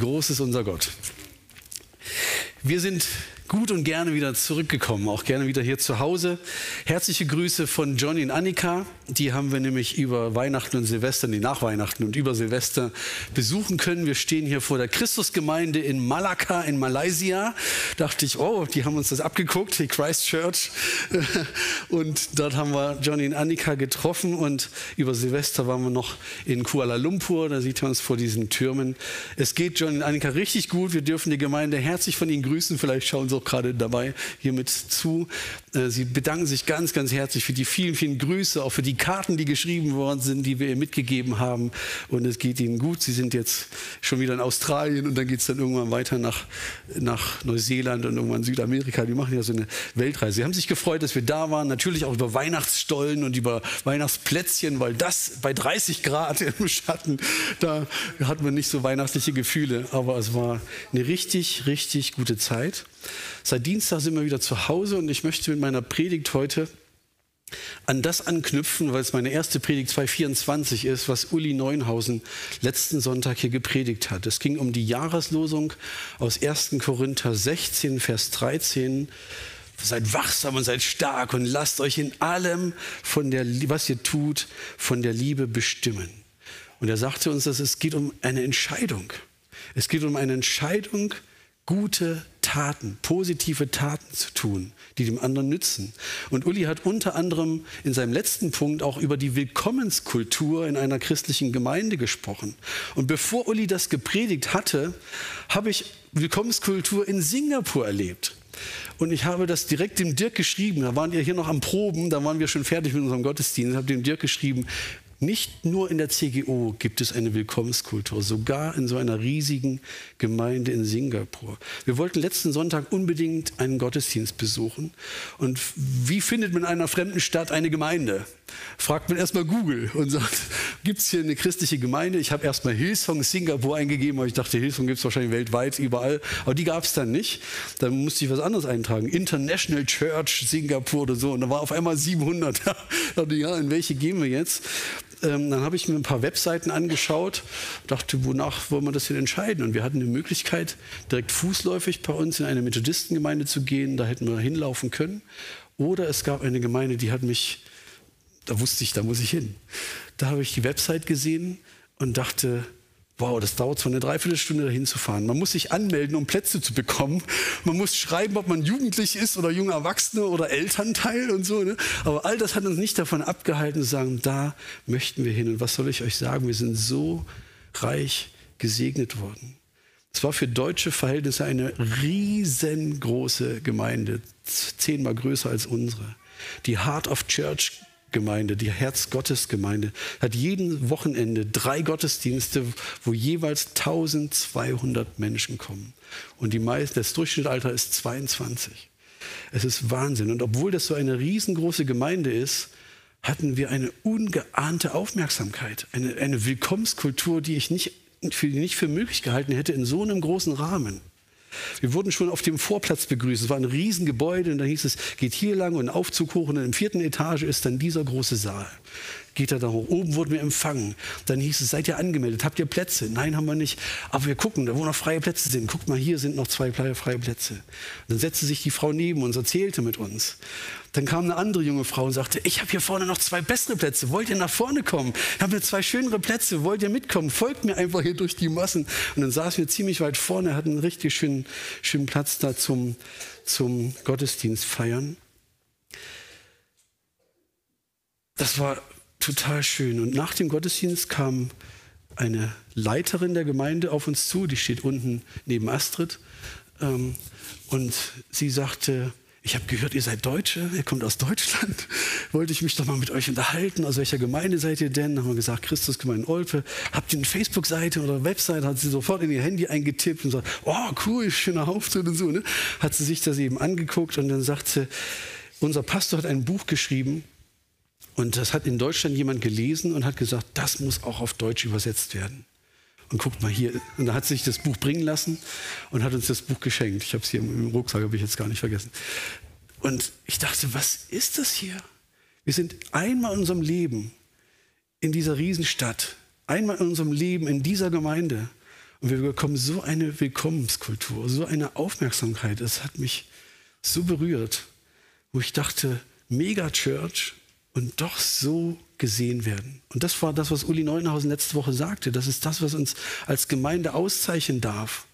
Groß ist unser Gott. Wir sind gut und gerne wieder zurückgekommen, auch gerne wieder hier zu Hause. Herzliche Grüße von Johnny und Annika. Die haben wir nämlich über Weihnachten und Silvester, nach Weihnachten und über Silvester besuchen können. Wir stehen hier vor der Christusgemeinde in Malacca in Malaysia. Dachte ich, oh, die haben uns das abgeguckt, die Christchurch. Und dort haben wir Johnny und Annika getroffen und über Silvester waren wir noch in Kuala Lumpur. Da sieht man uns vor diesen Türmen. Es geht Johnny und Annika richtig gut. Wir dürfen die Gemeinde herzlich von Ihnen grüßen. Vielleicht schauen Sie auch gerade dabei hiermit zu. Sie bedanken sich ganz, ganz herzlich für die vielen, vielen Grüße, auch für die Karten, die geschrieben worden sind, die wir ihr mitgegeben haben. Und es geht Ihnen gut. Sie sind jetzt schon wieder in Australien und dann geht es dann irgendwann weiter nach Neuseeland und irgendwann Südamerika. Die machen ja so eine Weltreise. Sie haben sich gefreut, dass wir da waren. Natürlich auch über Weihnachtsstollen und über Weihnachtsplätzchen, weil das bei 30 Grad im Schatten, da hat man nicht so weihnachtliche Gefühle. Aber es war eine richtig, richtig gute Zeit. Seit Dienstag sind wir wieder zu Hause und ich möchte mit meiner Predigt heute an das anknüpfen, weil es meine erste Predigt 2024 ist, was Uli Neuenhausen letzten Sonntag hier gepredigt hat. Es ging um die Jahreslosung aus 1. Korinther 16, Vers 13. Seid wachsam und seid stark und lasst euch in allem, was ihr tut, von der Liebe bestimmen. Und er sagte uns, dass es geht um eine Entscheidung. Es geht um eine Entscheidung, gute Taten, positive Taten zu tun, die dem anderen nützen. Und Uli hat unter anderem in seinem letzten Punkt auch über die Willkommenskultur in einer christlichen Gemeinde gesprochen. Und bevor Uli das gepredigt hatte, habe ich Willkommenskultur in Singapur erlebt. Und ich habe das direkt dem Dirk geschrieben, da waren wir hier noch am Proben, da waren wir schon fertig mit unserem Gottesdienst, habe dem Dirk geschrieben, nicht nur in der CGO gibt es eine Willkommenskultur, sogar in so einer riesigen Gemeinde in Singapur. Wir wollten letzten Sonntag unbedingt einen Gottesdienst besuchen. Und wie findet man in einer fremden Stadt eine Gemeinde? Fragt man erstmal Google und sagt, gibt es hier eine christliche Gemeinde? Ich habe erstmal Hillsong Singapur eingegeben, weil ich dachte, Hillsong gibt es wahrscheinlich weltweit, überall. Aber die gab es dann nicht. Dann musste ich was anderes eintragen. International Church Singapur oder so. Und da war auf einmal 700. Da dachte ich, ja, in welche gehen wir jetzt? Dann habe ich mir ein paar Webseiten angeschaut, dachte, wonach wollen wir das denn entscheiden? Und wir hatten die Möglichkeit, direkt fußläufig bei uns in eine Methodistengemeinde zu gehen, da hätten wir hinlaufen können. Oder es gab eine Gemeinde, die hat mich, da wusste ich, da muss ich hin. Da habe ich die Website gesehen und dachte, wow, das dauert zwar eine Dreiviertelstunde, dahin zu fahren. Man muss sich anmelden, um Plätze zu bekommen. Man muss schreiben, ob man jugendlich ist oder junger Erwachsene oder Elternteil und so. Ne? Aber all das hat uns nicht davon abgehalten, zu sagen, da möchten wir hin. Und was soll ich euch sagen? Wir sind so reich gesegnet worden. Es war für deutsche Verhältnisse eine riesengroße Gemeinde, 10-mal größer als unsere. Die Heart of Church Gemeinde, die Herzgottesgemeinde, hat jeden Wochenende 3 Gottesdienste, wo jeweils 1200 Menschen kommen. Und das Durchschnittsalter ist 22. Es ist Wahnsinn. Und obwohl das so eine riesengroße Gemeinde ist, hatten wir eine ungeahnte Aufmerksamkeit, eine Willkommenskultur, die ich nicht für möglich gehalten hätte in so einem großen Rahmen. Wir wurden schon auf dem Vorplatz begrüßt. Es war ein Riesengebäude und dann hieß es, geht hier lang und Aufzug hoch und dann im 4. Etage ist dann dieser große Saal. Geht er da hoch. Oben wurden wir empfangen. Dann hieß es, seid ihr angemeldet? Habt ihr Plätze? Nein, haben wir nicht. Aber wir gucken, da wo noch freie Plätze sind. Guckt mal, hier sind noch 2 freie Plätze. Und dann setzte sich die Frau neben uns, erzählte mit uns. Dann kam eine andere junge Frau und sagte, ich habe hier vorne noch 2 bessere Plätze. Wollt ihr nach vorne kommen? Ich habe hier 2 schönere Plätze. Wollt ihr mitkommen? Folgt mir einfach hier durch die Massen. Und dann saßen wir ziemlich weit vorne, hatten einen richtig schönen Platz da zum Gottesdienst feiern. Das war total schön. Und nach dem Gottesdienst kam eine Leiterin der Gemeinde auf uns zu, die steht unten neben Astrid. Und sie sagte, ich habe gehört, ihr seid Deutsche, ihr kommt aus Deutschland. Wollte ich mich doch mal mit euch unterhalten. Aus welcher Gemeinde seid ihr denn? Haben wir gesagt, Christusgemeinde Olpe. Habt ihr eine Facebook-Seite oder eine Website? Hat sie sofort in ihr Handy eingetippt und sagt, oh cool, schöner Auftritt und so. Ne? Hat sie sich das eben angeguckt und dann sagt sie, unser Pastor hat ein Buch geschrieben, und das hat in Deutschland jemand gelesen und hat gesagt, das muss auch auf Deutsch übersetzt werden. Und guckt mal hier. Und da hat sich das Buch bringen lassen und hat uns das Buch geschenkt. Ich habe es hier im Rucksack, habe ich jetzt gar nicht vergessen. Und ich dachte, was ist das hier? Wir sind einmal in unserem Leben in dieser Riesenstadt, einmal in unserem Leben in dieser Gemeinde. Und wir bekommen so eine Willkommenskultur, so eine Aufmerksamkeit. Es hat mich so berührt, wo ich dachte, Mega-Church und doch so gesehen werden. Und das war das, was Uli Neuenhausen letzte Woche sagte. Das ist das, was uns als Gemeinde auszeichnen darf.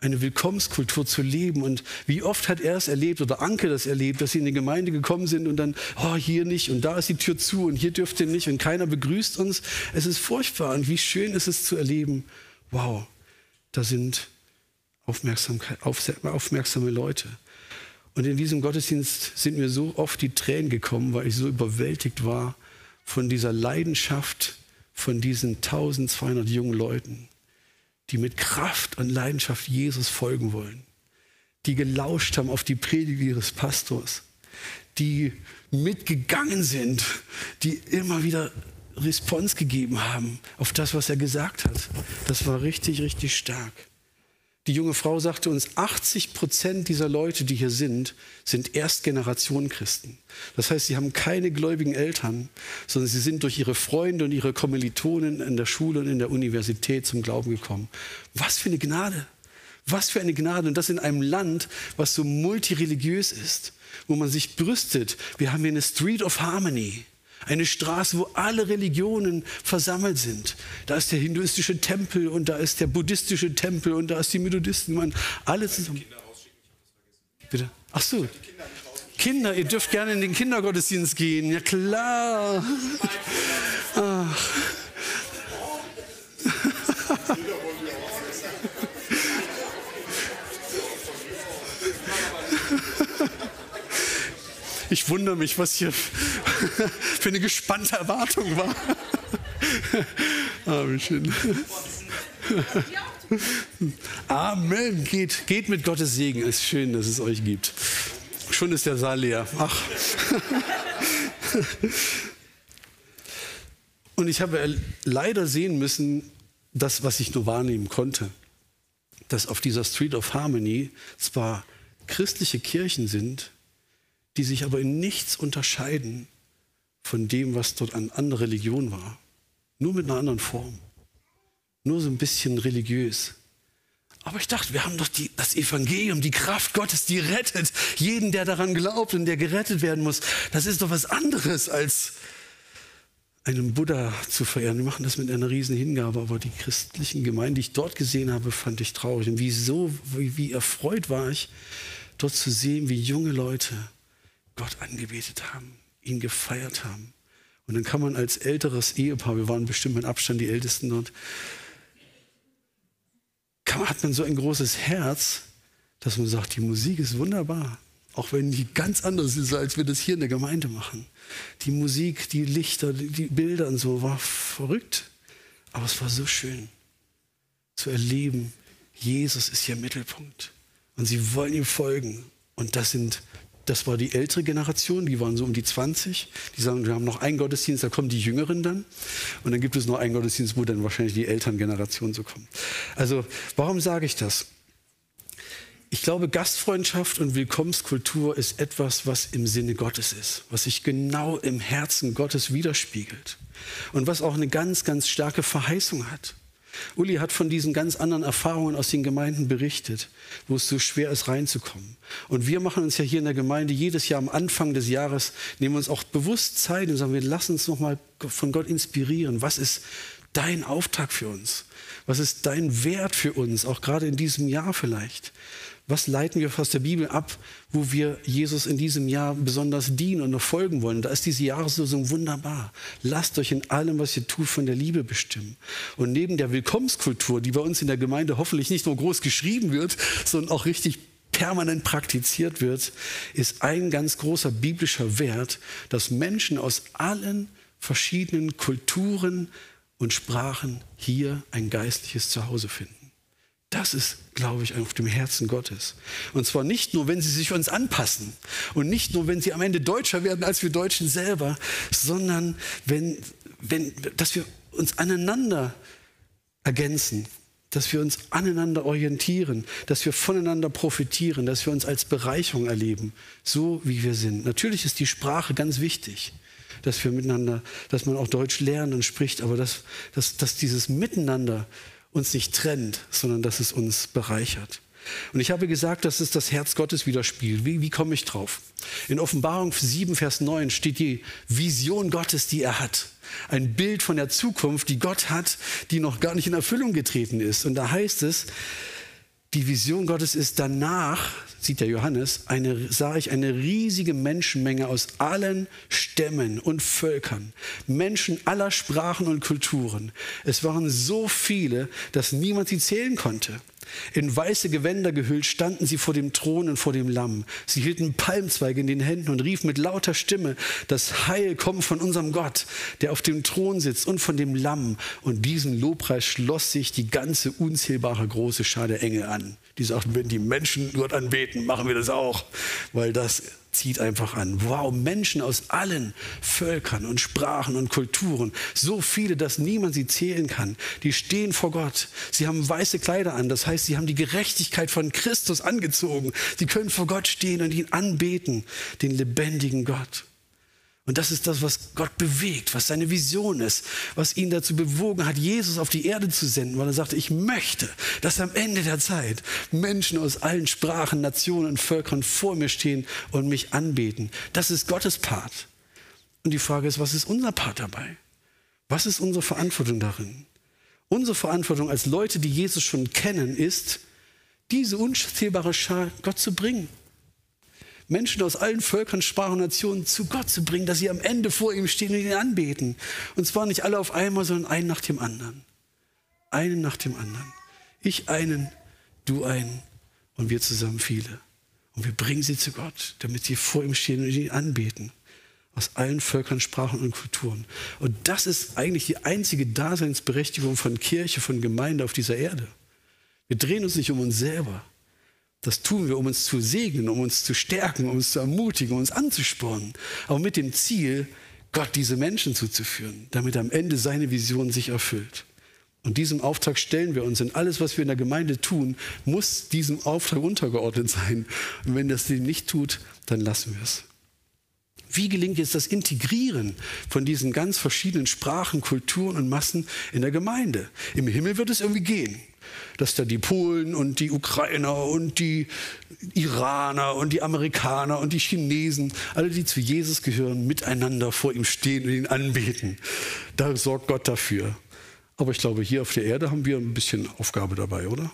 Eine Willkommenskultur zu leben. Und wie oft hat er es erlebt oder Anke das erlebt, dass sie in die Gemeinde gekommen sind und dann, oh, hier nicht und da ist die Tür zu und hier dürft ihr nicht und keiner begrüßt uns. Es ist furchtbar und wie schön ist es zu erleben, wow, da sind aufmerksame Leute. Und in diesem Gottesdienst sind mir so oft die Tränen gekommen, weil ich so überwältigt war von dieser Leidenschaft von diesen 1200 jungen Leuten, die mit Kraft und Leidenschaft Jesus folgen wollen, die gelauscht haben auf die Predigt ihres Pastors, die mitgegangen sind, die immer wieder Response gegeben haben auf das, was er gesagt hat. Das war richtig, richtig stark. Die junge Frau sagte uns, 80% dieser Leute, die hier sind Erstgeneration-Christen. Das heißt, sie haben keine gläubigen Eltern, sondern sie sind durch ihre Freunde und ihre Kommilitonen in der Schule und in der Universität zum Glauben gekommen. Was für eine Gnade! Was für eine Gnade! Und das in einem Land, was so multireligiös ist, wo man sich brüstet. Wir haben hier eine Street of Harmony. Eine Straße, wo alle Religionen versammelt sind. Da ist der hinduistische Tempel und da ist der buddhistische Tempel und da ist die Methodisten. Man, alle zusammen. Bitte? Ach so. Kinder, ihr dürft gerne in den Kindergottesdienst gehen. Ja klar. Ach. Ich wundere mich, was hier für eine gespannte Erwartung war. Amen. Amen. Geht mit Gottes Segen. Es ist schön, dass es euch gibt. Schon ist der Saal leer. Ach. Und ich habe leider sehen müssen, das, was ich nur wahrnehmen konnte, dass auf dieser Street of Harmony zwar christliche Kirchen sind, die sich aber in nichts unterscheiden von dem, was dort an anderer Religion war. Nur mit einer anderen Form. Nur so ein bisschen religiös. Aber ich dachte, wir haben doch das Evangelium, die Kraft Gottes, die rettet jeden, der daran glaubt und der gerettet werden muss. Das ist doch was anderes, als einen Buddha zu verehren. Wir machen das mit einer riesen Hingabe, aber die christlichen Gemeinden, die ich dort gesehen habe, fand ich traurig. Und wie erfreut war ich, dort zu sehen, wie junge Leute Gott angebetet haben, ihn gefeiert haben. Und dann kann man als älteres Ehepaar, wir waren bestimmt mit Abstand die Ältesten dort, hat man so ein großes Herz, dass man sagt, die Musik ist wunderbar. Auch wenn die ganz anders ist, als wir das hier in der Gemeinde machen. Die Musik, die Lichter, die Bilder und so, war verrückt. Aber es war so schön zu erleben, Jesus ist hier im Mittelpunkt. Und sie wollen ihm folgen. Und das war die ältere Generation, die waren so um die 20. Die sagen, wir haben noch einen Gottesdienst, da kommen die Jüngeren dann. Und dann gibt es noch einen Gottesdienst, wo dann wahrscheinlich die Elterngeneration so kommt. Also, warum sage ich das? Ich glaube, Gastfreundschaft und Willkommenskultur ist etwas, was im Sinne Gottes ist, was sich genau im Herzen Gottes widerspiegelt und was auch eine ganz, ganz starke Verheißung hat. Uli hat von diesen ganz anderen Erfahrungen aus den Gemeinden berichtet, wo es so schwer ist, reinzukommen. Und wir machen uns ja hier in der Gemeinde jedes Jahr am Anfang des Jahres, nehmen uns auch bewusst Zeit und sagen, wir lassen uns nochmal von Gott inspirieren. Was ist dein Auftrag für uns? Was ist dein Wert für uns, auch gerade in diesem Jahr vielleicht? Was leiten wir aus der Bibel ab, wo wir Jesus in diesem Jahr besonders dienen und noch folgen wollen? Da ist diese Jahreslosung wunderbar. Lasst euch in allem, was ihr tut, von der Liebe bestimmen. Und neben der Willkommenskultur, die bei uns in der Gemeinde hoffentlich nicht nur groß geschrieben wird, sondern auch richtig permanent praktiziert wird, ist ein ganz großer biblischer Wert, dass Menschen aus allen verschiedenen Kulturen und Sprachen hier ein geistliches Zuhause finden. Das ist, glaube ich, auf dem Herzen Gottes. Und zwar nicht nur, wenn sie sich uns anpassen und nicht nur, wenn sie am Ende deutscher werden als wir Deutschen selber, sondern dass wir uns aneinander ergänzen, dass wir uns aneinander orientieren, dass wir voneinander profitieren, dass wir uns als Bereicherung erleben, so wie wir sind. Natürlich ist die Sprache ganz wichtig, dass wir miteinander, dass man auch Deutsch lernt und spricht, aber dass dieses Miteinander uns nicht trennt, sondern dass es uns bereichert. Und ich habe gesagt, dass es das Herz Gottes widerspiegelt. Wie komme ich drauf? In Offenbarung 7, Vers 9 steht die Vision Gottes, die er hat. Ein Bild von der Zukunft, die Gott hat, die noch gar nicht in Erfüllung getreten ist. Und da heißt es, die Vision Gottes ist danach, sieht der Johannes, sah ich eine riesige Menschenmenge aus allen Stämmen und Völkern, Menschen aller Sprachen und Kulturen. Es waren so viele, dass niemand sie zählen konnte. In weiße Gewänder gehüllt standen sie vor dem Thron und vor dem Lamm. Sie hielten Palmzweige in den Händen und riefen mit lauter Stimme, das Heil komme von unserem Gott, der auf dem Thron sitzt und von dem Lamm. Und diesem Lobpreis schloss sich die ganze unzählbare große Schar der Engel an. Die sagten, wenn die Menschen Gott anbeten, machen wir das auch, weil das zieht einfach an. Wow, Menschen aus allen Völkern und Sprachen und Kulturen, so viele, dass niemand sie zählen kann, die stehen vor Gott. Sie haben weiße Kleider an, das heißt, sie haben die Gerechtigkeit von Christus angezogen. Sie können vor Gott stehen und ihn anbeten, den lebendigen Gott. Und das ist das, was Gott bewegt, was seine Vision ist, was ihn dazu bewogen hat, Jesus auf die Erde zu senden, weil er sagte, ich möchte, dass am Ende der Zeit Menschen aus allen Sprachen, Nationen und Völkern vor mir stehen und mich anbeten. Das ist Gottes Part. Und die Frage ist, was ist unser Part dabei? Was ist unsere Verantwortung darin? Unsere Verantwortung als Leute, die Jesus schon kennen, ist, diese unzählbare Schar Gott zu bringen. Menschen aus allen Völkern, Sprachen und Nationen zu Gott zu bringen, dass sie am Ende vor ihm stehen und ihn anbeten. Und zwar nicht alle auf einmal, sondern einen nach dem anderen. Einen nach dem anderen. Ich einen, du einen und wir zusammen viele. Und wir bringen sie zu Gott, damit sie vor ihm stehen und ihn anbeten. Aus allen Völkern, Sprachen und Kulturen. Und das ist eigentlich die einzige Daseinsberechtigung von Kirche, von Gemeinde auf dieser Erde. Wir drehen uns nicht um uns selber. Das tun wir, um uns zu segnen, um uns zu stärken, um uns zu ermutigen, um uns anzuspornen. Aber mit dem Ziel, Gott diese Menschen zuzuführen, damit am Ende seine Vision sich erfüllt. Und diesem Auftrag stellen wir uns. Und alles, was wir in der Gemeinde tun, muss diesem Auftrag untergeordnet sein. Und wenn das den nicht tut, dann lassen wir es. Wie gelingt jetzt das Integrieren von diesen ganz verschiedenen Sprachen, Kulturen und Massen in der Gemeinde? Im Himmel wird es irgendwie gehen, dass da die Polen und die Ukrainer und die Iraner und die Amerikaner und die Chinesen, alle, die zu Jesus gehören, miteinander vor ihm stehen und ihn anbeten. Da sorgt Gott dafür. Aber ich glaube, hier auf der Erde haben wir ein bisschen Aufgabe dabei, oder?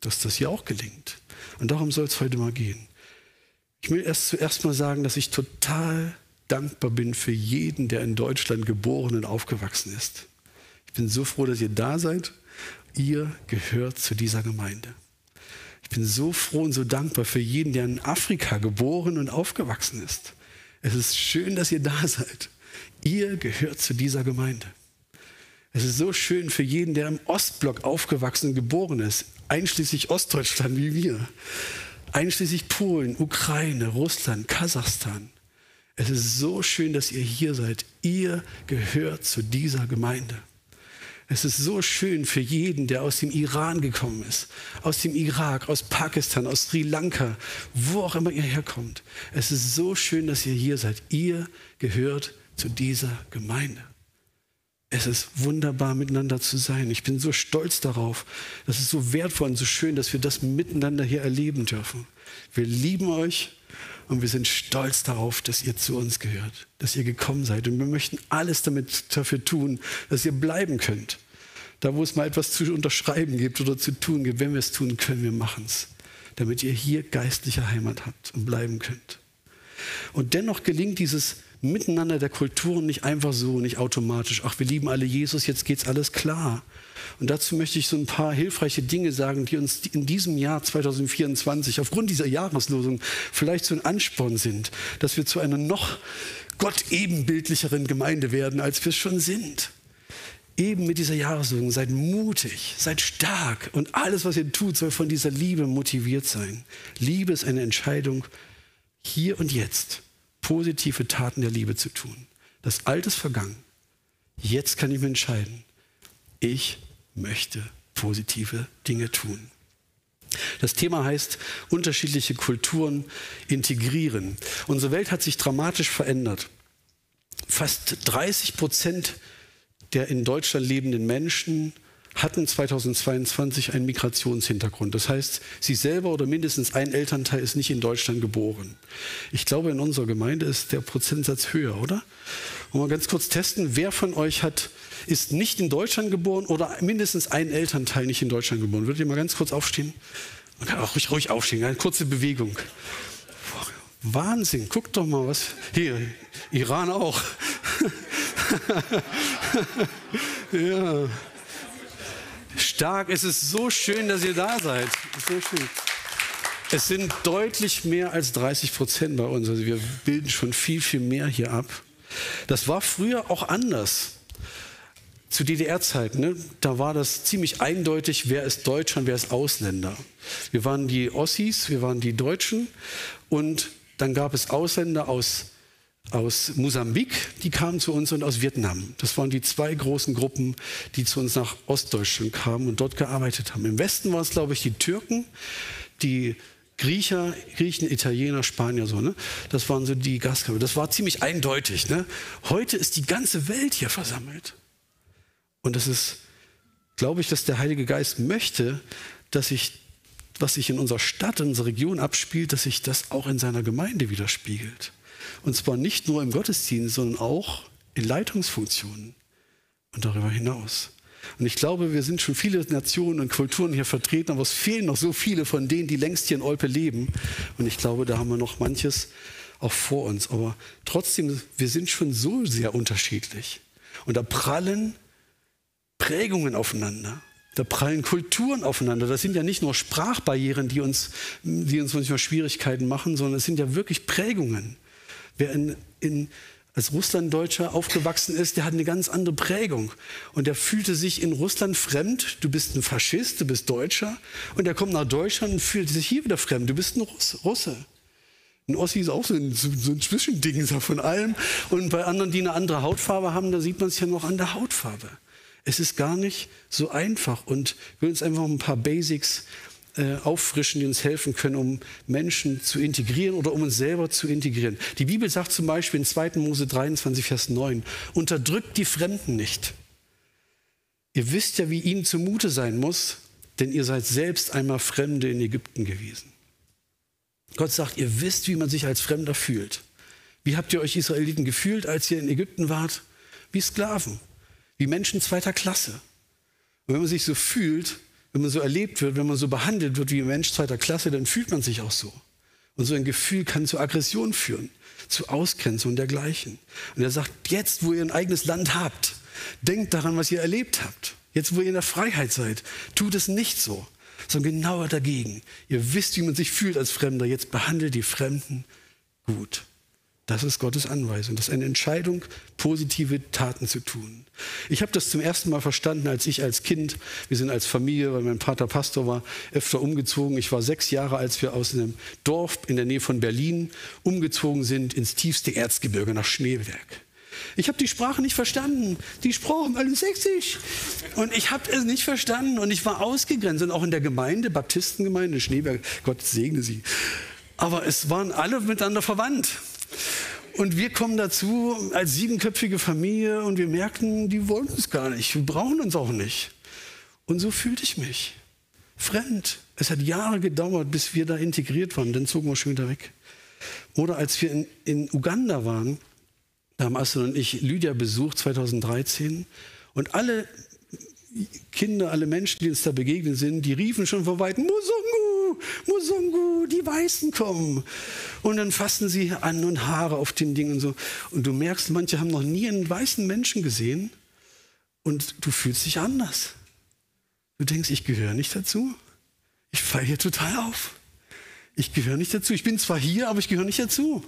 Dass das hier auch gelingt. Und darum soll es heute mal gehen. Ich will zuerst mal sagen, dass ich total dankbar bin für jeden, der in Deutschland geboren und aufgewachsen ist. Ich bin so froh, dass ihr da seid. Ihr gehört zu dieser Gemeinde. Ich bin so froh und so dankbar für jeden, der in Afrika geboren und aufgewachsen ist. Es ist schön, dass ihr da seid. Ihr gehört zu dieser Gemeinde. Es ist so schön für jeden, der im Ostblock aufgewachsen und geboren ist, einschließlich Ostdeutschland wie wir. Einschließlich Polen, Ukraine, Russland, Kasachstan. Es ist so schön, dass ihr hier seid. Ihr gehört zu dieser Gemeinde. Es ist so schön für jeden, der aus dem Iran gekommen ist, aus dem Irak, aus Pakistan, aus Sri Lanka, wo auch immer ihr herkommt. Es ist so schön, dass ihr hier seid. Ihr gehört zu dieser Gemeinde. Es ist wunderbar, miteinander zu sein. Ich bin so stolz darauf. Das ist so wertvoll und so schön, dass wir das miteinander hier erleben dürfen. Wir lieben euch und wir sind stolz darauf, dass ihr zu uns gehört, dass ihr gekommen seid. Und wir möchten alles dafür tun, dass ihr bleiben könnt. Da, wo es mal etwas zu unterschreiben gibt oder zu tun gibt, wenn wir es tun können, wir machen es. Damit ihr hier geistliche Heimat habt und bleiben könnt. Und dennoch gelingt dieses Miteinander der Kulturen nicht einfach so, nicht automatisch. Ach, wir lieben alle Jesus, jetzt geht's alles klar. Und dazu möchte ich so ein paar hilfreiche Dinge sagen, die uns in diesem Jahr 2024 aufgrund dieser Jahreslosung vielleicht so ein Ansporn sind, dass wir zu einer noch gottebenbildlicheren Gemeinde werden, als wir es schon sind. Eben mit dieser Jahreslosung, seid mutig, seid stark und alles, was ihr tut, soll von dieser Liebe motiviert sein. Liebe ist eine Entscheidung hier und jetzt. Positive Taten der Liebe zu tun. Das Alte ist vergangen. Jetzt kann ich mir entscheiden. Ich möchte positive Dinge tun. Das Thema heißt, unterschiedliche Kulturen integrieren. Unsere Welt hat sich dramatisch verändert. Fast 30% der in Deutschland lebenden Menschen hatten 2022 einen Migrationshintergrund. Das heißt, sie selber oder mindestens ein Elternteil ist nicht in Deutschland geboren. Ich glaube, in unserer Gemeinde ist der Prozentsatz höher, oder? Wollen wir ganz kurz testen, wer von euch ist nicht in Deutschland geboren oder mindestens ein Elternteil nicht in Deutschland geboren? Würdet ihr mal ganz kurz aufstehen? Man kann auch ruhig aufstehen, eine kurze Bewegung. Wahnsinn, guckt doch mal was. Hier, Iran auch. Ja. Stark, es ist so schön, dass ihr da seid. So schön. Es sind deutlich mehr als 30% bei uns. Also wir bilden schon viel, viel mehr hier ab. Das war früher auch anders. Zu DDR-Zeiten, ne? Da war das ziemlich eindeutig, wer ist Deutscher und wer ist Ausländer. Wir waren die Ossis, wir waren die Deutschen und dann gab es Ausländer aus Mosambik, die kamen zu uns und aus Vietnam. Das waren die zwei großen Gruppen, die zu uns nach Ostdeutschland kamen und dort gearbeitet haben. Im Westen waren es, glaube ich, die Türken, die Griechen, Italiener, Spanier, so, ne? Das waren so die Gastgeber. Das war ziemlich eindeutig, ne? Heute ist die ganze Welt hier versammelt. Und das ist, glaube ich, dass der Heilige Geist möchte, dass was sich in unserer Stadt, in unserer Region abspielt, dass sich das auch in seiner Gemeinde widerspiegelt. Und zwar nicht nur im Gottesdienst, sondern auch in Leitungsfunktionen und darüber hinaus. Und ich glaube, wir sind schon viele Nationen und Kulturen hier vertreten, aber es fehlen noch so viele von denen, die längst hier in Olpe leben. Und ich glaube, da haben wir noch manches auch vor uns. Aber trotzdem, wir sind schon so sehr unterschiedlich. Und da prallen Prägungen aufeinander. Da prallen Kulturen aufeinander. Das sind ja nicht nur Sprachbarrieren, die uns manchmal Schwierigkeiten machen, sondern es sind ja wirklich Prägungen. Wer als Russlanddeutscher aufgewachsen ist, der hat eine ganz andere Prägung. Und der fühlte sich in Russland fremd. Du bist ein Faschist, du bist Deutscher. Und der kommt nach Deutschland und fühlt sich hier wieder fremd. Du bist ein Russe. Ein Ossi ist auch so ein Zwischending von allem. Und bei anderen, die eine andere Hautfarbe haben, da sieht man es ja noch an der Hautfarbe. Es ist gar nicht so einfach. Und ich will uns einfach ein paar Basics auffrischen, die uns helfen können, um Menschen zu integrieren oder um uns selber zu integrieren. Die Bibel sagt zum Beispiel in 2. Mose 23, Vers 9, unterdrückt die Fremden nicht. Ihr wisst ja, wie ihnen zumute sein muss, denn ihr seid selbst einmal Fremde in Ägypten gewesen. Gott sagt, ihr wisst, wie man sich als Fremder fühlt. Wie habt ihr euch Israeliten gefühlt, als ihr in Ägypten wart? Wie Sklaven, wie Menschen zweiter Klasse. Und wenn man sich so fühlt, wenn man so erlebt wird, wenn man so behandelt wird wie ein Mensch zweiter Klasse, dann fühlt man sich auch so. Und so ein Gefühl kann zu Aggression führen, zu Ausgrenzung und dergleichen. Und er sagt, jetzt, wo ihr ein eigenes Land habt, denkt daran, was ihr erlebt habt. Jetzt, wo ihr in der Freiheit seid, tut es nicht so, sondern genauer dagegen. Ihr wisst, wie man sich fühlt als Fremder, jetzt behandelt die Fremden gut. Das ist Gottes Anweisung. Das ist eine Entscheidung, positive Taten zu tun. Ich habe das zum ersten Mal verstanden, als ich als Kind, wir sind als Familie, weil mein Vater Pastor war, öfter umgezogen. Ich war 6 Jahre, als wir aus einem Dorf in der Nähe von Berlin umgezogen sind, ins tiefste Erzgebirge nach Schneeberg. Ich habe die Sprache nicht verstanden. Die sprachen alle Sächsisch. Und ich habe es nicht verstanden. Und ich war ausgegrenzt. Und auch in der Gemeinde, Baptistengemeinde in Schneeberg, Gott segne sie. Aber es waren alle miteinander verwandt. Und wir kommen dazu als 7-köpfige Familie und wir merken, die wollen uns gar nicht, wir brauchen uns auch nicht. Und so fühlte ich mich. Fremd. Es hat Jahre gedauert, bis wir da integriert waren, dann zogen wir schon wieder weg. Oder als wir in Uganda waren, da haben Astrid und ich Lydia besucht, 2013. Und alle Kinder, alle Menschen, die uns da begegnet sind, die riefen schon von Weitem, Musungu, die Weißen kommen. Und dann fassen sie an und Haare auf den Dingen und so. Und du merkst, manche haben noch nie einen weißen Menschen gesehen und du fühlst dich anders. Du denkst, ich gehöre nicht dazu. Ich falle hier total auf. Ich gehöre nicht dazu. Ich bin zwar hier, aber ich gehöre nicht dazu.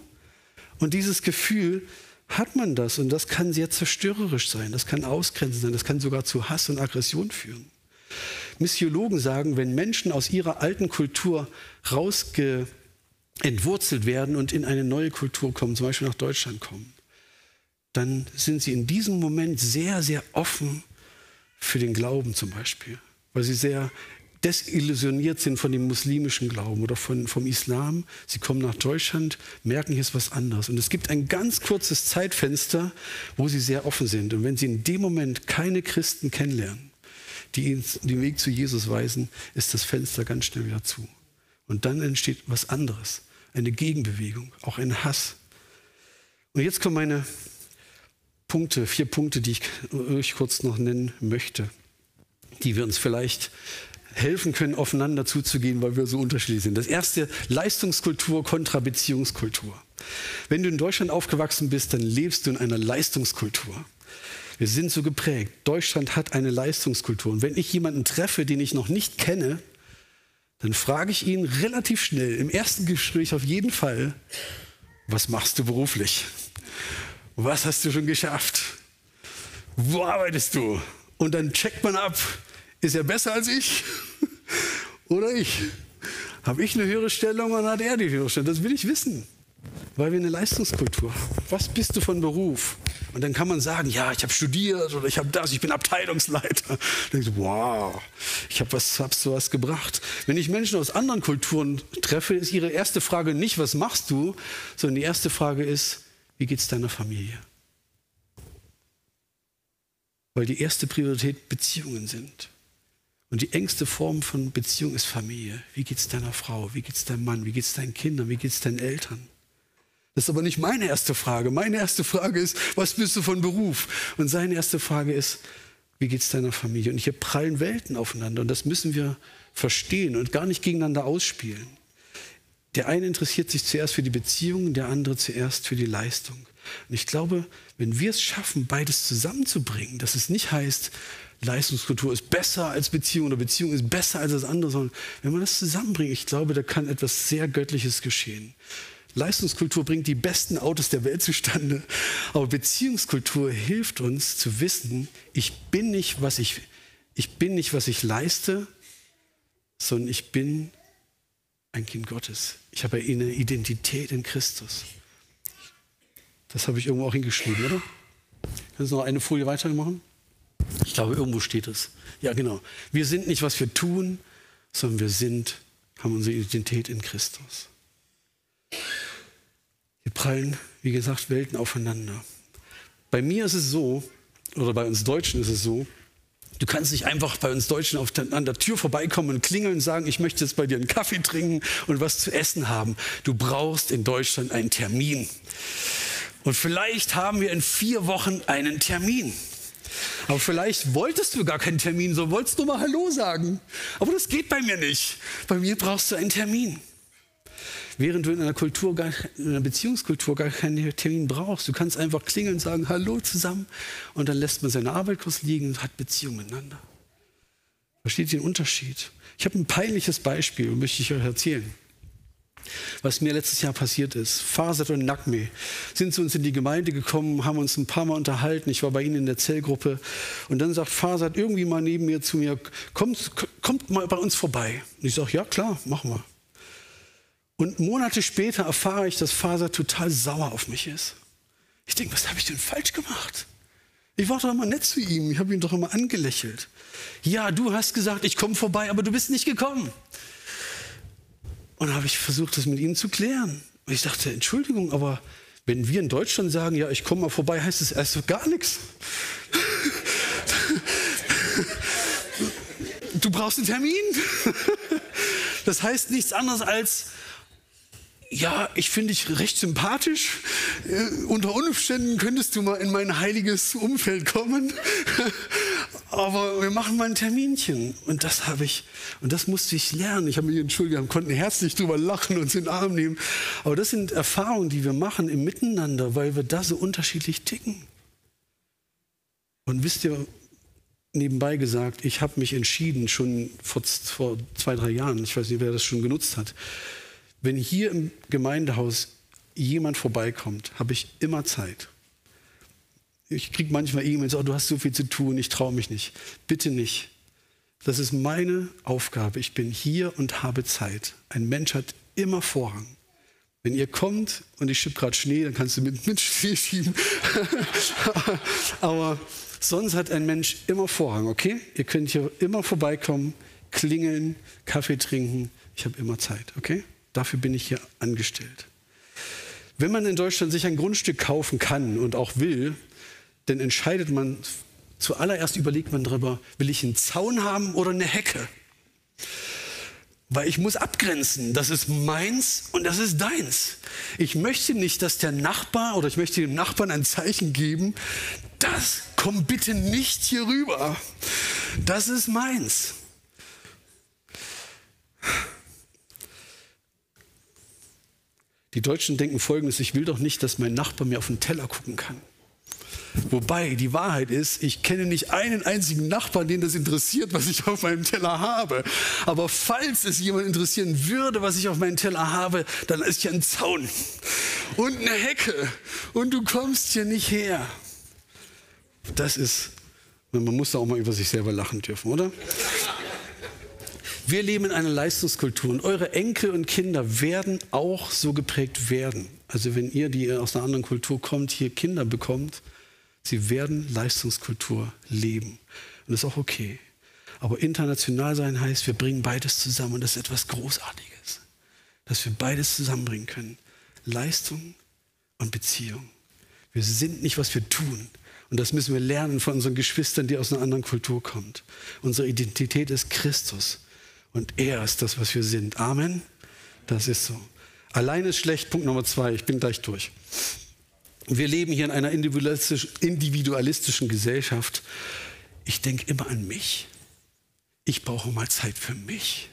Und dieses Gefühl hat man das. Und das kann sehr zerstörerisch sein. Das kann ausgrenzend sein. Das kann sogar zu Hass und Aggression führen. Missiologen sagen, wenn Menschen aus ihrer alten Kultur rausgeentwurzelt werden und in eine neue Kultur kommen, zum Beispiel nach Deutschland kommen, dann sind sie in diesem Moment sehr, sehr offen für den Glauben zum Beispiel, weil sie sehr desillusioniert sind von dem muslimischen Glauben oder vom Islam. Sie kommen nach Deutschland, merken, hier ist was anderes. Und es gibt ein ganz kurzes Zeitfenster, wo sie sehr offen sind. Und wenn sie in dem Moment keine Christen kennenlernen, die den Weg zu Jesus weisen, ist das Fenster ganz schnell wieder zu. Und dann entsteht was anderes, eine Gegenbewegung, auch ein Hass. Und jetzt kommen meine Punkte, 4 Punkte, die ich euch kurz noch nennen möchte, die wir uns vielleicht helfen können, aufeinander zuzugehen, weil wir so unterschiedlich sind. Das erste, Leistungskultur kontra Beziehungskultur. Wenn du in Deutschland aufgewachsen bist, dann lebst du in einer Leistungskultur. Wir sind so geprägt. Deutschland hat eine Leistungskultur. Und wenn ich jemanden treffe, den ich noch nicht kenne, dann frage ich ihn relativ schnell, im ersten Gespräch auf jeden Fall, was machst du beruflich? Was hast du schon geschafft? Wo arbeitest du? Und dann checkt man ab, ist er besser als ich oder ich? Habe ich eine höhere Stellung oder hat er die höhere Stellung? Das will ich wissen, weil wir eine Leistungskultur haben. Was bist du von Beruf? Und dann kann man sagen, ja, ich habe studiert oder ich habe das, ich bin Abteilungsleiter. Dann denkst du, wow, ich habe was gebracht. Wenn ich Menschen aus anderen Kulturen treffe, ist ihre erste Frage nicht, was machst du, sondern die erste Frage ist, wie geht es deiner Familie? Weil die erste Priorität Beziehungen sind. Und die engste Form von Beziehung ist Familie. Wie geht es deiner Frau? Wie geht es deinem Mann? Wie geht es deinen Kindern? Wie geht es deinen Eltern? Das ist aber nicht meine erste Frage. Meine erste Frage ist, was bist du von Beruf? Und seine erste Frage ist, wie geht es deiner Familie? Und hier prallen Welten aufeinander. Und das müssen wir verstehen und gar nicht gegeneinander ausspielen. Der eine interessiert sich zuerst für die Beziehung, der andere zuerst für die Leistung. Und ich glaube, wenn wir es schaffen, beides zusammenzubringen, dass es nicht heißt, Leistungskultur ist besser als Beziehung oder Beziehung ist besser als das andere, sondern wenn man das zusammenbringt, ich glaube, da kann etwas sehr Göttliches geschehen. Leistungskultur bringt die besten Autos der Welt zustande, aber Beziehungskultur hilft uns zu wissen, ich bin nicht, was ich leiste, sondern ich bin ein Kind Gottes. Ich habe eine Identität in Christus. Das habe ich irgendwo auch hingeschrieben, oder? Kannst du noch eine Folie weitermachen? Ich glaube, irgendwo steht es. Ja, genau. Wir sind nicht, was wir tun, sondern wir haben unsere Identität in Christus. Wir prallen, wie gesagt, Welten aufeinander. Bei mir ist es so, oder bei uns Deutschen ist es so, du kannst nicht einfach bei uns Deutschen an der Tür vorbeikommen und klingeln und sagen, ich möchte jetzt bei dir einen Kaffee trinken und was zu essen haben. Du brauchst in Deutschland einen Termin. Und vielleicht haben wir in 4 Wochen einen Termin. Aber vielleicht wolltest du gar keinen Termin, so wolltest du mal Hallo sagen. Aber das geht bei mir nicht. Bei mir brauchst du einen Termin. Während du in einer Beziehungskultur gar keinen Termin brauchst. Du kannst einfach klingeln und sagen, hallo zusammen. Und dann lässt man seine Arbeit kurz liegen und hat Beziehung miteinander. Versteht ihr den Unterschied? Ich habe ein peinliches Beispiel, möchte ich euch erzählen. Was mir letztes Jahr passiert ist. Fasat und Nakme sind zu uns in die Gemeinde gekommen, haben uns ein paar Mal unterhalten. Ich war bei ihnen in der Zellgruppe. Und dann sagt Fasat irgendwie mal neben mir zu mir, kommt mal bei uns vorbei. Und ich sage, ja klar, machen wir. Und Monate später erfahre ich, dass Fasat total sauer auf mich ist. Ich denke, was habe ich denn falsch gemacht? Ich war doch immer nett zu ihm, ich habe ihn doch immer angelächelt. Ja, du hast gesagt, ich komme vorbei, aber du bist nicht gekommen. Und dann habe ich versucht, das mit ihm zu klären. Und ich dachte, Entschuldigung, aber wenn wir in Deutschland sagen, ja, ich komme mal vorbei, heißt das erst gar nichts. Du brauchst einen Termin. Das heißt nichts anderes als, ja, ich finde dich recht sympathisch. Unter Umständen könntest du mal in mein heiliges Umfeld kommen. Aber wir machen mal ein Terminchen. Und das musste ich lernen. Ich habe mich entschuldigt, wir konnten herzlich drüber lachen und uns in den Arm nehmen. Aber das sind Erfahrungen, die wir machen im Miteinander, weil wir da so unterschiedlich ticken. Und wisst ihr, nebenbei gesagt, ich habe mich entschieden, schon vor 2, 3 Jahren, ich weiß nicht, wer das schon genutzt hat, wenn hier im Gemeindehaus jemand vorbeikommt, habe ich immer Zeit. Ich kriege manchmal E-Mails, oh, du hast so viel zu tun, ich traue mich nicht. Bitte nicht. Das ist meine Aufgabe. Ich bin hier und habe Zeit. Ein Mensch hat immer Vorrang. Wenn ihr kommt und ich schiebe gerade Schnee, dann kannst du mit Schnee schieben. Aber sonst hat ein Mensch immer Vorrang, okay? Ihr könnt hier immer vorbeikommen, klingeln, Kaffee trinken. Ich habe immer Zeit, okay? Dafür bin ich hier angestellt. Wenn man in Deutschland sich ein Grundstück kaufen kann und auch will, dann entscheidet man Zuallererst überlegt man darüber, will ich einen Zaun haben oder eine Hecke? Weil ich muss abgrenzen, das ist meins und das ist deins. Ich möchte nicht, dass der Nachbar oder ich möchte dem Nachbarn ein Zeichen geben, das kommt bitte nicht hier rüber, das ist meins. Die Deutschen denken Folgendes: Ich will doch nicht, dass mein Nachbar mir auf den Teller gucken kann. Wobei die Wahrheit ist, ich kenne nicht einen einzigen Nachbarn, den das interessiert, was ich auf meinem Teller habe. Aber falls es jemand interessieren würde, was ich auf meinem Teller habe, dann ist hier ein Zaun und eine Hecke und du kommst hier nicht her. Das ist, man muss da auch mal über sich selber lachen dürfen, oder? Wir leben in einer Leistungskultur und eure Enkel und Kinder werden auch so geprägt werden. Also wenn ihr, die aus einer anderen Kultur kommt, hier Kinder bekommt, sie werden Leistungskultur leben. Und das ist auch okay. Aber international sein heißt, wir bringen beides zusammen und das ist etwas Großartiges. Dass wir beides zusammenbringen können. Leistung und Beziehung. Wir sind nicht, was wir tun. Und das müssen wir lernen von unseren Geschwistern, die aus einer anderen Kultur kommen. Unsere Identität ist Christus. Und er ist das, was wir sind. Amen. Das ist so. Allein ist schlecht. Punkt Nummer 2. Ich bin gleich durch. Wir leben hier in einer individualistischen Gesellschaft. Ich denke immer an mich. Ich brauche mal Zeit für mich.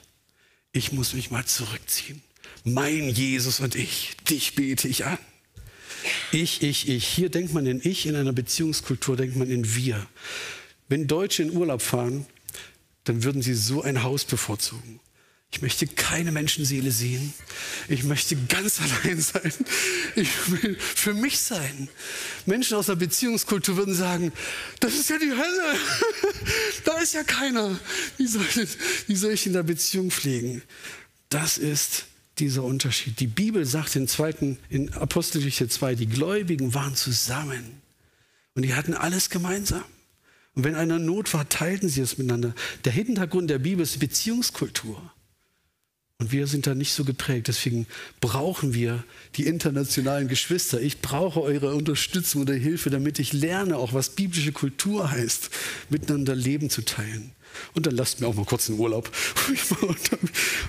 Ich muss mich mal zurückziehen. Mein Jesus und ich. Dich bete ich an. Ich. Hier denkt man in ich. In einer Beziehungskultur denkt man in wir. Wenn Deutsche in Urlaub fahren, dann würden sie so ein Haus bevorzugen. Ich möchte keine Menschenseele sehen. Ich möchte ganz allein sein. Ich will für mich sein. Menschen aus der Beziehungskultur würden sagen, das ist ja die Hölle. Da ist ja keiner. Wie soll ich in der Beziehung pflegen? Das ist dieser Unterschied. Die Bibel sagt in Apostelgeschichte 2, die Gläubigen waren zusammen. Und die hatten alles gemeinsam. Und wenn einer Not war, teilten sie es miteinander. Der Hintergrund der Bibel ist Beziehungskultur. Und wir sind da nicht so geprägt. Deswegen brauchen wir die internationalen Geschwister. Ich brauche eure Unterstützung oder Hilfe, damit ich lerne, auch was biblische Kultur heißt, miteinander Leben zu teilen. Und dann lasst mir auch mal kurz einen Urlaub, wo ich mal unter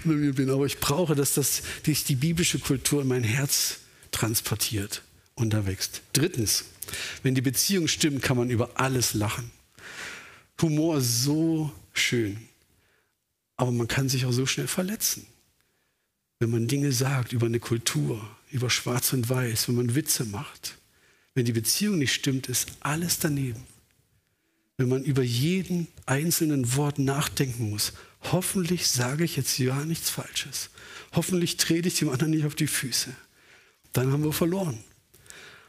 mir bin. Aber ich brauche, dass die biblische Kultur in mein Herz transportiert und da wächst. Drittens, wenn die Beziehung stimmt, kann man über alles lachen. Humor ist so schön, aber man kann sich auch so schnell verletzen. Wenn man Dinge sagt über eine Kultur, über Schwarz und Weiß, wenn man Witze macht, wenn die Beziehung nicht stimmt, ist alles daneben. Wenn man über jeden einzelnen Wort nachdenken muss, hoffentlich sage ich jetzt ja nichts Falsches, hoffentlich trete ich dem anderen nicht auf die Füße, dann haben wir verloren.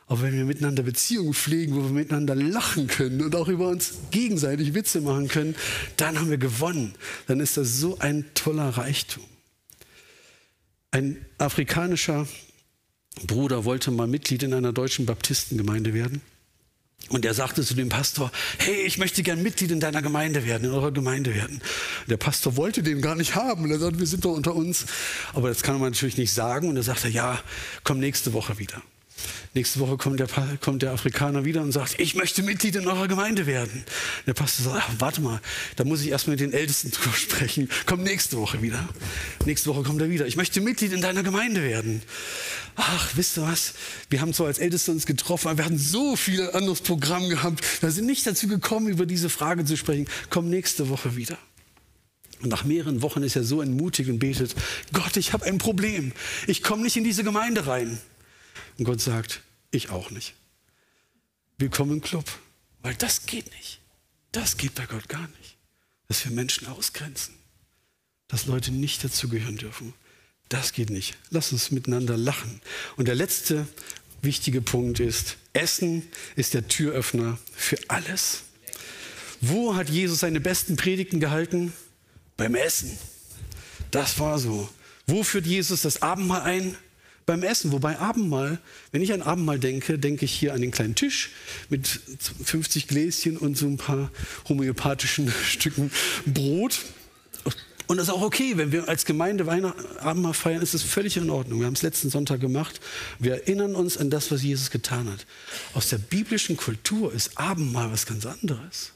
Aber wenn wir miteinander Beziehungen pflegen, wo wir miteinander lachen können und auch über uns gegenseitig Witze machen können, dann haben wir gewonnen. Dann ist das so ein toller Reichtum. Ein afrikanischer Bruder wollte mal Mitglied in einer deutschen Baptistengemeinde werden. Und er sagte zu dem Pastor, hey, ich möchte gern Mitglied in deiner Gemeinde werden, in eurer Gemeinde werden. Der Pastor wollte den gar nicht haben. Und er sagte, wir sind doch unter uns. Aber das kann man natürlich nicht sagen. Und er sagte, ja, komm nächste Woche wieder. Nächste Woche kommt der Afrikaner wieder und sagt, ich möchte Mitglied in eurer Gemeinde werden. Der Pastor sagt, ach, warte mal, da muss ich erst mit den Ältesten drüber sprechen. Komm nächste Woche wieder. Nächste Woche kommt er wieder. Ich möchte Mitglied in deiner Gemeinde werden. Ach, wisst ihr was? Wir haben zwar als Älteste uns getroffen, aber wir hatten so viel anderes Programm gehabt. Wir sind nicht dazu gekommen, über diese Frage zu sprechen. Komm nächste Woche wieder. Und nach mehreren Wochen ist er so entmutigt und betet, Gott, ich habe ein Problem. Ich komme nicht in diese Gemeinde rein. Und Gott sagt, ich auch nicht. Willkommen im Club. Weil das geht nicht. Das geht bei Gott gar nicht. Dass wir Menschen ausgrenzen. Dass Leute nicht dazugehören dürfen. Das geht nicht. Lass uns miteinander lachen. Und der letzte wichtige Punkt ist, Essen ist der Türöffner für alles. Wo hat Jesus seine besten Predigten gehalten? Beim Essen. Das war so. Wo führt Jesus das Abendmahl ein? Beim Essen, wobei Abendmahl, wenn ich an Abendmahl denke, denke ich hier an den kleinen Tisch mit 50 Gläschen und so ein paar homöopathischen Stücken Brot. Und das ist auch okay, wenn wir als Gemeinde Weihnachtsabendmahl feiern, ist es völlig in Ordnung. Wir haben es letzten Sonntag gemacht. Wir erinnern uns an das, was Jesus getan hat. Aus der biblischen Kultur ist Abendmahl was ganz anderes.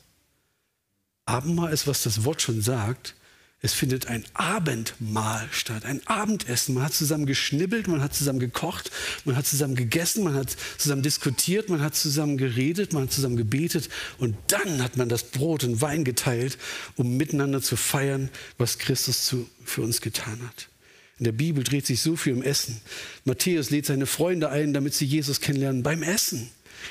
Abendmahl ist, was das Wort schon sagt. Es findet ein Abendmahl statt, ein Abendessen. Man hat zusammen geschnibbelt, man hat zusammen gekocht, man hat zusammen gegessen, man hat zusammen diskutiert, man hat zusammen geredet, man hat zusammen gebetet. Und dann hat man das Brot und Wein geteilt, um miteinander zu feiern, was Christus für uns getan hat. In der Bibel dreht sich so viel um Essen. Matthäus lädt seine Freunde ein, damit sie Jesus kennenlernen beim Essen.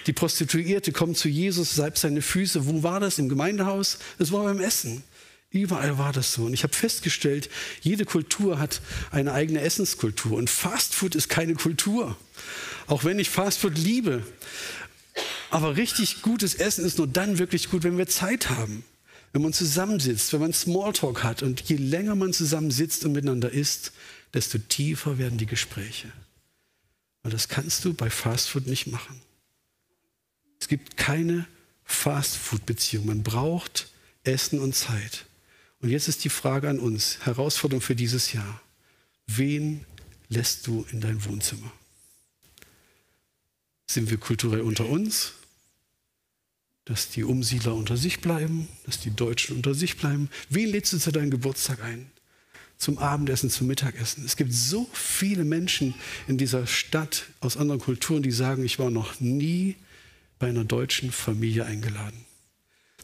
Die Prostituierte kommt zu Jesus, salbt seine Füße. Wo war das? Im Gemeindehaus? Das war beim Essen. Überall war das so. Und ich habe festgestellt, jede Kultur hat eine eigene Essenskultur. Und Fastfood ist keine Kultur. Auch wenn ich Fastfood liebe. Aber richtig gutes Essen ist nur dann wirklich gut, wenn wir Zeit haben. Wenn man zusammensitzt, wenn man Smalltalk hat. Und je länger man zusammensitzt und miteinander isst, desto tiefer werden die Gespräche. Und das kannst du bei Fastfood nicht machen. Es gibt keine Fastfood-Beziehung. Man braucht Essen und Zeit. Und jetzt ist die Frage an uns, Herausforderung für dieses Jahr. Wen lässt du in dein Wohnzimmer? Sind wir kulturell unter uns? Dass die Umsiedler unter sich bleiben? Dass die Deutschen unter sich bleiben? Wen lädst du zu deinem Geburtstag ein? Zum Abendessen, zum Mittagessen? Es gibt so viele Menschen in dieser Stadt aus anderen Kulturen, die sagen, ich war noch nie bei einer deutschen Familie eingeladen.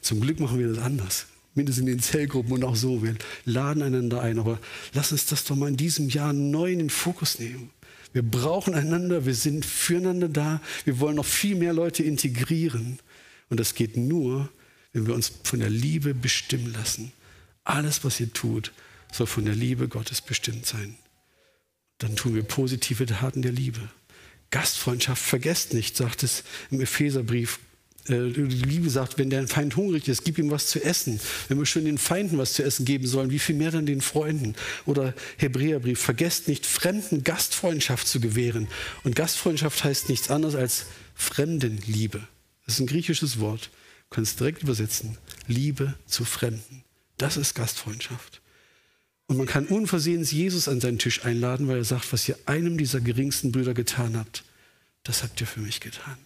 Zum Glück machen wir das anders. Mindestens in den Zellgruppen und auch so. Wir laden einander ein. Aber lass uns das doch mal in diesem Jahr neu in den Fokus nehmen. Wir brauchen einander. Wir sind füreinander da. Wir wollen noch viel mehr Leute integrieren. Und das geht nur, wenn wir uns von der Liebe bestimmen lassen. Alles, was ihr tut, soll von der Liebe Gottes bestimmt sein. Dann tun wir positive Taten der Liebe. Gastfreundschaft vergesst nicht, sagt es im Epheserbrief. Liebe sagt, wenn der Feind hungrig ist, gib ihm was zu essen. Wenn wir schon den Feinden was zu essen geben sollen, wie viel mehr dann den Freunden? Oder Hebräerbrief, vergesst nicht, Fremden Gastfreundschaft zu gewähren. Und Gastfreundschaft heißt nichts anderes als Fremdenliebe. Das ist ein griechisches Wort. Du kannst es direkt übersetzen. Liebe zu Fremden. Das ist Gastfreundschaft. Und man kann unversehens Jesus an seinen Tisch einladen, weil er sagt, was ihr einem dieser geringsten Brüder getan habt, das habt ihr für mich getan.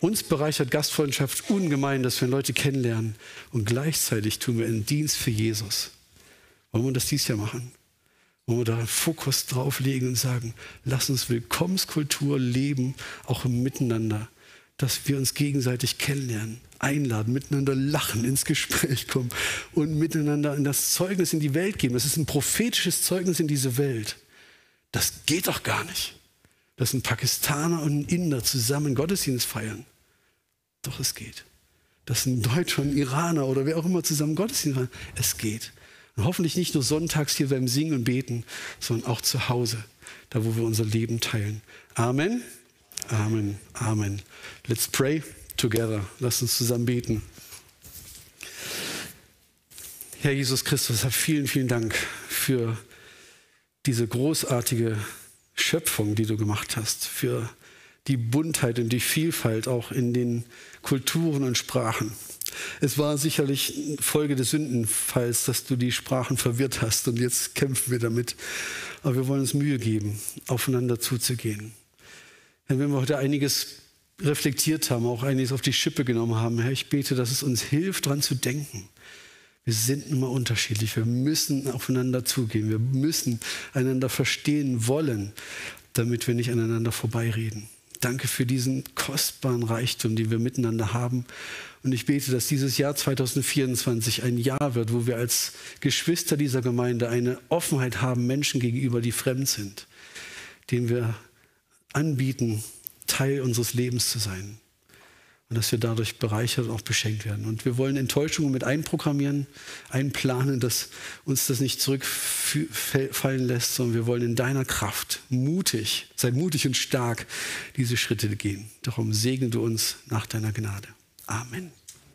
Uns bereichert Gastfreundschaft ungemein, dass wir Leute kennenlernen. Und gleichzeitig tun wir einen Dienst für Jesus. Wollen wir das dieses Jahr machen? Wollen wir da einen Fokus drauf legen und sagen, lass uns Willkommenskultur leben, auch im Miteinander. Dass wir uns gegenseitig kennenlernen, einladen, miteinander lachen, ins Gespräch kommen und miteinander in das Zeugnis in die Welt geben. Das ist ein prophetisches Zeugnis in diese Welt. Das geht doch gar nicht. Dass ein Pakistaner und ein Inder zusammen Gottesdienst feiern. Doch, es geht. Dass ein Deutscher und ein Iraner oder wer auch immer zusammen Gottesdienst feiern. Es geht. Und hoffentlich nicht nur sonntags hier beim Singen und Beten, sondern auch zu Hause, da wo wir unser Leben teilen. Amen. Amen. Amen. Let's pray together. Lasst uns zusammen beten. Herr Jesus Christus, vielen, vielen Dank für diese großartige Schöpfung, die du gemacht hast, für die Buntheit und die Vielfalt auch in den Kulturen und Sprachen. Es war sicherlich Folge des Sündenfalls, dass du die Sprachen verwirrt hast und jetzt kämpfen wir damit. Aber wir wollen uns Mühe geben, aufeinander zuzugehen. Denn wenn wir heute einiges reflektiert haben, auch einiges auf die Schippe genommen haben, Herr, ich bete, dass es uns hilft, daran zu denken. Wir sind nun mal unterschiedlich, wir müssen aufeinander zugehen, wir müssen einander verstehen wollen, damit wir nicht aneinander vorbeireden. Danke für diesen kostbaren Reichtum, den wir miteinander haben. Und ich bete, dass dieses Jahr 2024 ein Jahr wird, wo wir als Geschwister dieser Gemeinde eine Offenheit haben, Menschen gegenüber, die fremd sind, denen wir anbieten, Teil unseres Lebens zu sein. Und dass wir dadurch bereichert und auch beschenkt werden. Und wir wollen Enttäuschungen mit einprogrammieren, einplanen, dass uns das nicht zurückfallen lässt, sondern wir wollen in deiner Kraft mutig, sei mutig und stark, diese Schritte gehen. Darum segne du uns nach deiner Gnade. Amen.